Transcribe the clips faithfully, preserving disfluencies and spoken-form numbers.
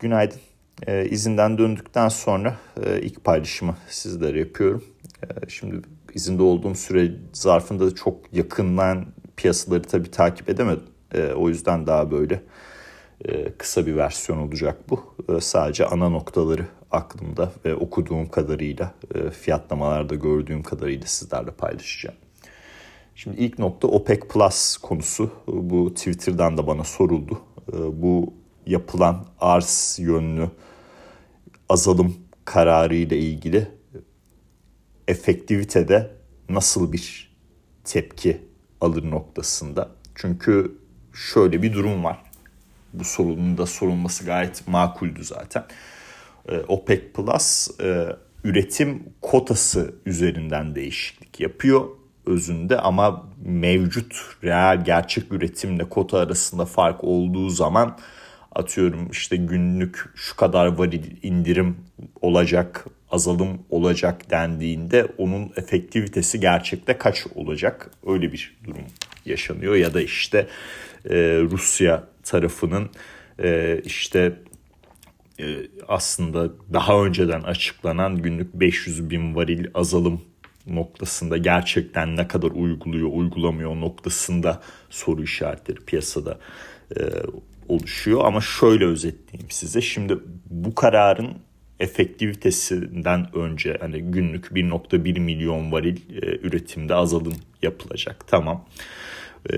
Günaydın. E, izinden döndükten sonra e, ilk paylaşımı sizlere yapıyorum. E, şimdi izinde olduğum süre zarfında da çok yakından piyasaları tabii takip edemedim. E, o yüzden daha böyle e, kısa bir versiyon olacak bu. E, sadece ana noktaları aklımda ve okuduğum kadarıyla, e, fiyatlamalarda gördüğüm kadarıyla sizlerle paylaşacağım. Şimdi ilk nokta OPEC Plus konusu. Bu Twitter'dan da bana soruldu. E, bu yapılan arz yönlü azalım kararı ile ilgili efektivitede nasıl bir tepki alır noktasında. Çünkü şöyle bir durum var. Bu sorunun da sorulması gayet makuldü zaten. OPEC Plus üretim kotası üzerinden değişiklik yapıyor özünde, ama mevcut real gerçek üretimle kota arasında fark olduğu zaman, atıyorum işte günlük şu kadar varil indirim olacak, azalım olacak dendiğinde onun efektivitesi gerçekte kaç olacak? Öyle bir durum yaşanıyor. Ya da işte e, Rusya tarafının e, işte e, aslında daha önceden açıklanan günlük beş yüz bin varil azalım noktasında gerçekten ne kadar uyguluyor, uygulamıyor noktasında soru işaretleri piyasada e, oluşuyor. Ama şöyle özetleyeyim size. Şimdi bu kararın efektivitesinden önce hani günlük bir virgül bir milyon varil e, üretimde azalım yapılacak. Tamam. E,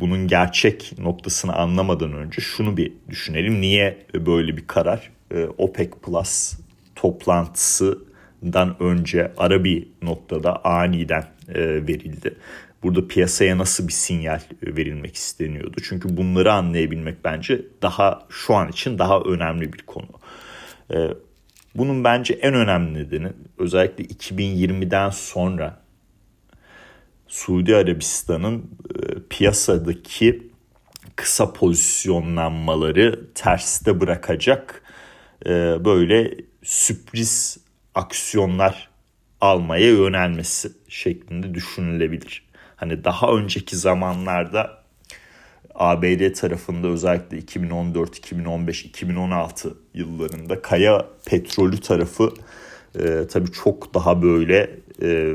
bunun gerçek noktasını anlamadan önce şunu bir düşünelim. Niye böyle bir karar? E, OPEC Plus toplantısından önce ara bir noktada aniden e, verildi. Burada piyasaya nasıl bir sinyal verilmek isteniyordu? Çünkü bunları anlayabilmek bence daha şu an için daha önemli bir konu. E, Bunun bence en önemli nedeni, özellikle iki bin yirmiden sonra Suudi Arabistan'ın piyasadaki kısa pozisyonlanmaları terste bırakacak böyle sürpriz aksiyonlar almaya yönelmesi şeklinde düşünülebilir. Hani daha önceki zamanlarda A B D tarafında özellikle iki bin on dört, iki bin on beş, iki bin on altı yıllarında kaya petrolü tarafı e, tabii çok daha böyle e,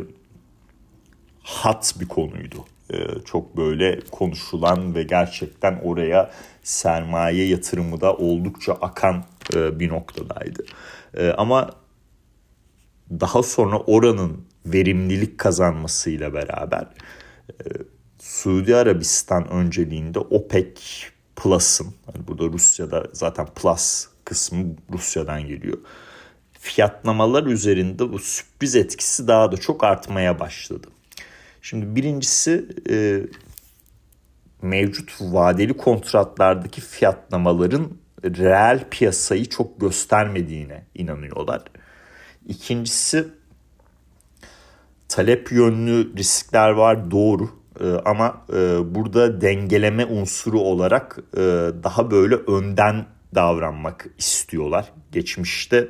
hot bir konuydu. E, çok böyle konuşulan ve gerçekten oraya sermaye yatırımı da oldukça akan e, bir noktadaydı. E, ama daha sonra oranın verimlilik kazanmasıyla beraber E, Suudi Arabistan önceliğinde OPEC Plus'ın, yani burada Rusya'da zaten Plus kısmı Rusya'dan geliyor, fiyatlamalar üzerinde bu sürpriz etkisi daha da çok artmaya başladı. Şimdi birincisi e, mevcut vadeli kontratlardaki fiyatlamaların reel piyasayı çok göstermediğine inanıyorlar. İkincisi talep yönlü riskler var, doğru. Ama burada dengeleme unsuru olarak daha böyle önden davranmak istiyorlar. Geçmişte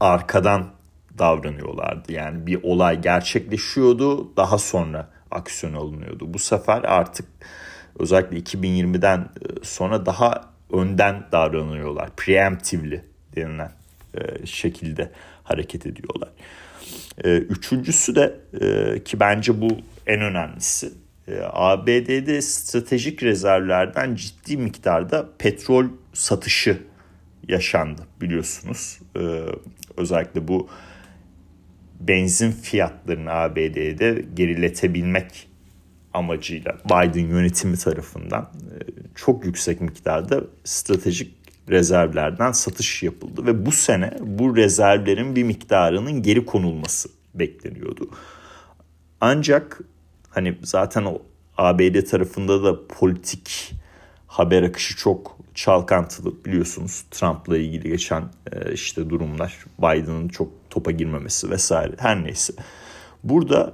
arkadan davranıyorlardı. Yani bir olay gerçekleşiyordu, daha sonra aksiyon alınıyordu. Bu sefer artık özellikle iki bin yirmiden sonra daha önden davranıyorlar. Preemptively denilen şekilde hareket ediyorlar. Üçüncüsü de ki bence bu en önemlisi, A B D'de stratejik rezervlerden ciddi miktarda petrol satışı yaşandı biliyorsunuz. Özellikle bu benzin fiyatlarını A B D'de geriletebilmek amacıyla Biden yönetimi tarafından çok yüksek miktarda stratejik rezervlerden satış yapıldı ve bu sene bu rezervlerin bir miktarının geri konulması bekleniyordu. Ancak hani zaten o A B D tarafında da politik haber akışı çok çalkantılı biliyorsunuz. Trump'la ilgili geçen işte durumlar, Biden'ın çok topa girmemesi vesaire, her neyse. Burada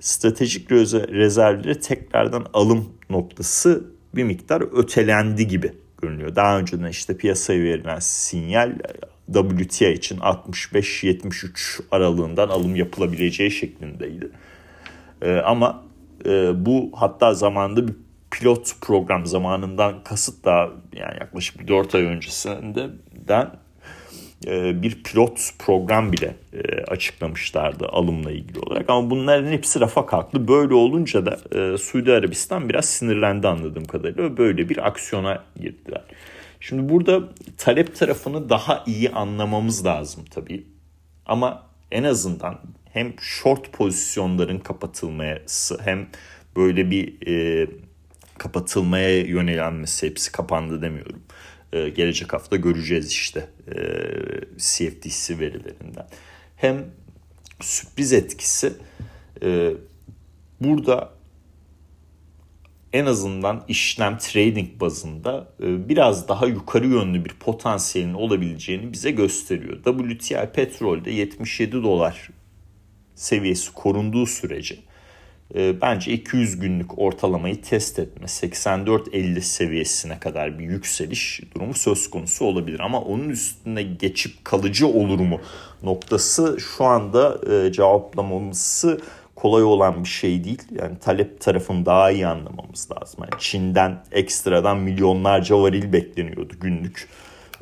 stratejik rezervlere tekrardan alım noktası bir miktar ötelendi gibi görünüyor. Daha önceden işte piyasaya verilen sinyal W T I için altmış beş yetmiş üç aralığından alım yapılabileceği şeklindeydi. Ee, ama e, bu hatta zamanında bir pilot program, zamanından kasıt da yani yaklaşık dört ay öncesinde Fed'den bir pilot program bile açıklamışlardı alımla ilgili olarak. Ama bunların hepsi rafa kalktı. Böyle olunca da Suudi Arabistan biraz sinirlendi anladığım kadarıyla. Böyle bir aksiyona girdiler. Şimdi burada talep tarafını daha iyi anlamamız lazım tabii. Ama en azından hem short pozisyonların kapatılması hem böyle bir e, kapatılmaya yönelenmesi, hepsi kapandı demiyorum. E, gelecek hafta göreceğiz işte e, C F T C verilerinden. Hem sürpriz etkisi e, burada en azından işlem trading bazında e, biraz daha yukarı yönlü bir potansiyelin olabileceğini bize gösteriyor. W T I petrolde yetmiş yedi dolar seviyesi korunduğu sürece e, bence iki yüz günlük ortalamayı test etme, seksen dört elli seviyesine kadar bir yükseliş durumu söz konusu olabilir. Ama onun üstüne geçip kalıcı olur mu noktası şu anda e, cevaplamamızı kolay olan bir şey değil. Yani talep tarafını daha iyi anlamamız lazım. Yani Çin'den ekstradan milyonlarca varil bekleniyordu günlük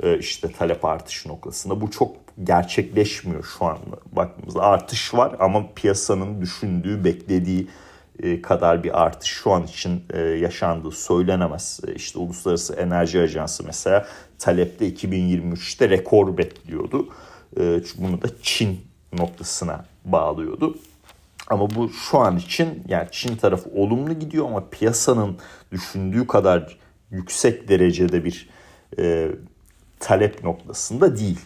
e, işte talep artışı noktasında. Bu çok gerçekleşmiyor şu an baktığımızda. Artış var ama piyasanın düşündüğü, beklediği kadar bir artış şu an için yaşandığı söylenemez. İşte Uluslararası Enerji Ajansı mesela talepte iki bin yirmi üçte rekor bekliyordu. Bunu da Çin noktasına bağlıyordu. Ama bu şu an için, yani Çin tarafı olumlu gidiyor ama piyasanın düşündüğü kadar yüksek derecede bir e, talep noktasında değil.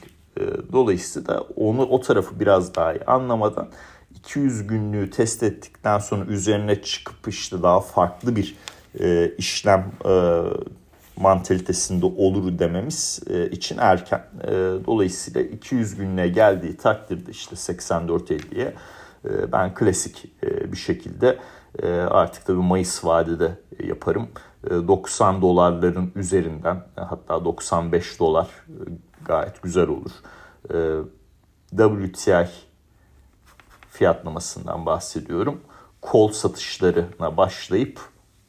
Dolayısıyla onu, o tarafı biraz daha iyi anlamadan iki yüz günlüğü test ettikten sonra üzerine çıkıp işte daha farklı bir e, işlem e, mantalitesinde olur dememiz e, için erken. E, dolayısıyla iki yüz günlüğe geldiği takdirde işte seksen dört elliye e, ben klasik e, bir şekilde e, artık tabii Mayıs vadede yaparım. E, doksan dolarların üzerinden, hatta doksan beş dolar e, gayet güzel olur. W T I fiyatlamasından bahsediyorum. Kol satışlarına başlayıp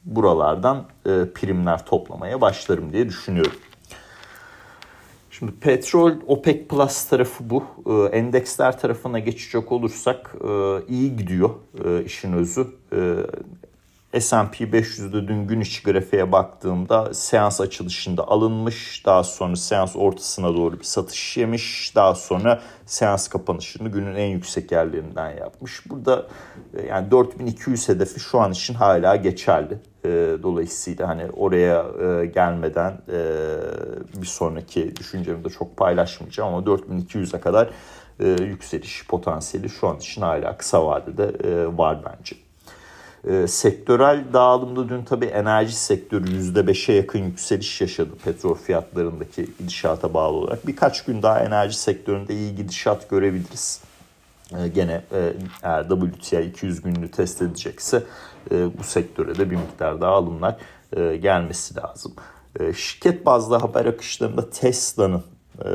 buralardan primler toplamaya başlarım diye düşünüyorum. Şimdi petrol, OPEC Plus tarafı bu. Endeksler tarafına geçecek olursak iyi gidiyor işin özü. S and P beş yüzde dün gün içi grafiğe baktığımda seans açılışında alınmış. Daha sonra seans ortasına doğru bir satış yemiş. Daha sonra seans kapanışını günün en yüksek yerlerinden yapmış. Burada yani dört bin iki yüz hedefi şu an için hala geçerli. Dolayısıyla hani oraya gelmeden bir sonraki düşüncemi de çok paylaşmayacağım ama dört bin iki yüze kadar yükseliş potansiyeli şu an için hala kısa vadede var bence. E, sektörel dağılımda dün tabii enerji sektörü yüzde beşe yakın yükseliş yaşadı petrol fiyatlarındaki gidişata bağlı olarak. Birkaç gün daha enerji sektöründe iyi gidişat görebiliriz. E, gene e, eğer W T I iki yüz günlüğü test edecekse e, bu sektöre de bir miktar daha alımlar e, gelmesi lazım. E, şirket bazlı haber akışlarında Tesla'nın e,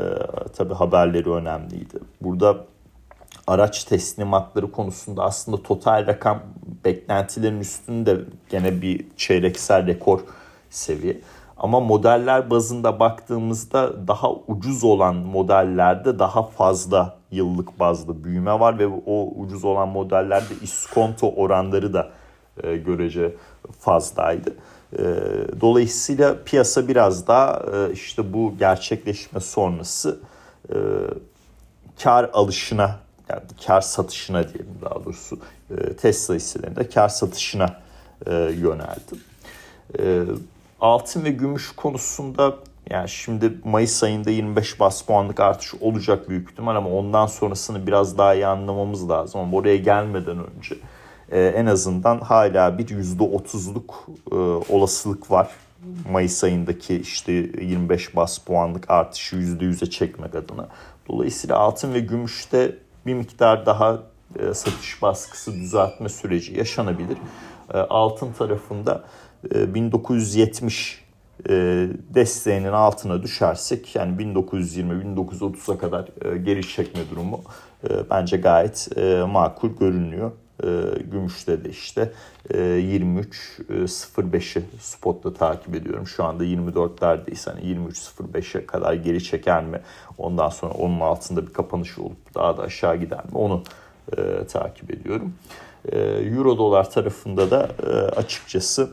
tabii haberleri önemliydi. Burada araç teslimatları konusunda aslında total rakam beklentilerin üstünde, gene bir çeyreksel rekor seviye. Ama modeller bazında baktığımızda daha ucuz olan modellerde daha fazla yıllık bazda büyüme var ve o ucuz olan modellerde iskonto oranları da görece fazlaydı. Dolayısıyla piyasa biraz daha işte bu gerçekleşme sonrası kar alışına, yani kar satışına diyelim daha doğrusu, Tesla hisselerinde kar satışına yöneldim. Altın ve gümüş konusunda yani şimdi Mayıs ayında yirmi beş baz puanlık artış olacak büyük ihtimal ama ondan sonrasını biraz daha iyi anlamamız lazım. Ama oraya gelmeden önce en azından hala bir yüzde otuzluk olasılık var. Mayıs ayındaki işte yirmi beş baz puanlık artışı yüzde yüze çekmek adına. Dolayısıyla altın ve gümüşte bir miktar daha e, satış baskısı düzeltme süreci yaşanabilir. E, altın tarafında e, bin dokuz yüz yetmiş e, desteğinin altına düşersek, yani bin dokuz yüz yirmi bin dokuz yüz otuza kadar e, geri çekme durumu e, bence gayet e, makul görünüyor. E, gümüşte de işte e, yirmi üç nokta sıfır beş'i spotla takip ediyorum. Şu anda yirmi dörtlerdeyiz. Hani yirmi üç nokta sıfır beş'e kadar geri çeker mi? Ondan sonra onun altında bir kapanış olup daha da aşağı gider mi? Onu e, takip ediyorum. E, Euro dolar tarafında da e, açıkçası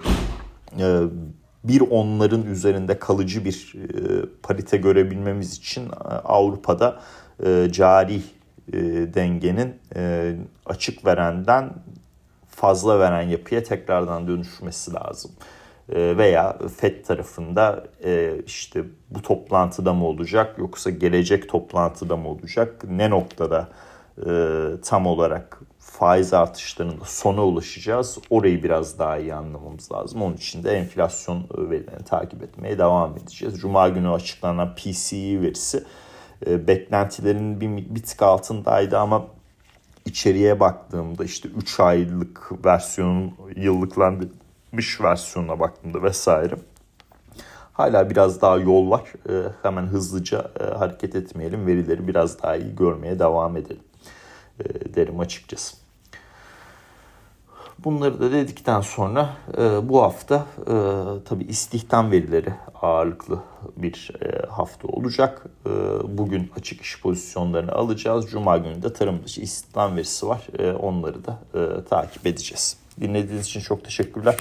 e, bir onların üzerinde kalıcı bir e, parite görebilmemiz için Avrupa'da e, cari dengenin açık verenden fazla veren yapıya tekrardan dönüşmesi lazım. Veya Fed tarafında işte bu toplantıda mı olacak yoksa gelecek toplantıda mı olacak? Ne noktada tam olarak faiz artışlarının sona ulaşacağız? Orayı biraz daha iyi anlamamız lazım. Onun için de enflasyon verilerini takip etmeye devam edeceğiz. Cuma günü açıklanan P C E verisi beklentilerin bir, bir tık altındaydı ama içeriye baktığımda işte üç aylık versiyonun yıllıklanmış versiyonuna baktığımda vesaire hala biraz daha yol var. E, hemen hızlıca e, hareket etmeyelim. Verileri biraz daha iyi görmeye devam edelim e, derim açıkçası. Bunları da dedikten sonra e, bu hafta e, tabii istihdam verileri ağırlıklı bir e, hafta olacak. E, bugün açık iş pozisyonlarını alacağız. Cuma günü de tarım dışı istihdam verisi var. E, onları da e, takip edeceğiz. Dinlediğiniz için çok teşekkürler.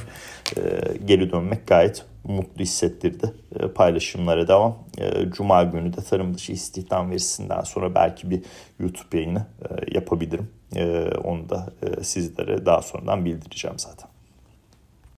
E, geri dönmek gayet mutlu hissettirdi. E, paylaşımlara devam. E, Cuma günü de tarım dışı istihdam verisinden sonra belki bir YouTube yayını e, yapabilirim. Ee, onu da e, sizlere daha sonradan bildireceğim zaten.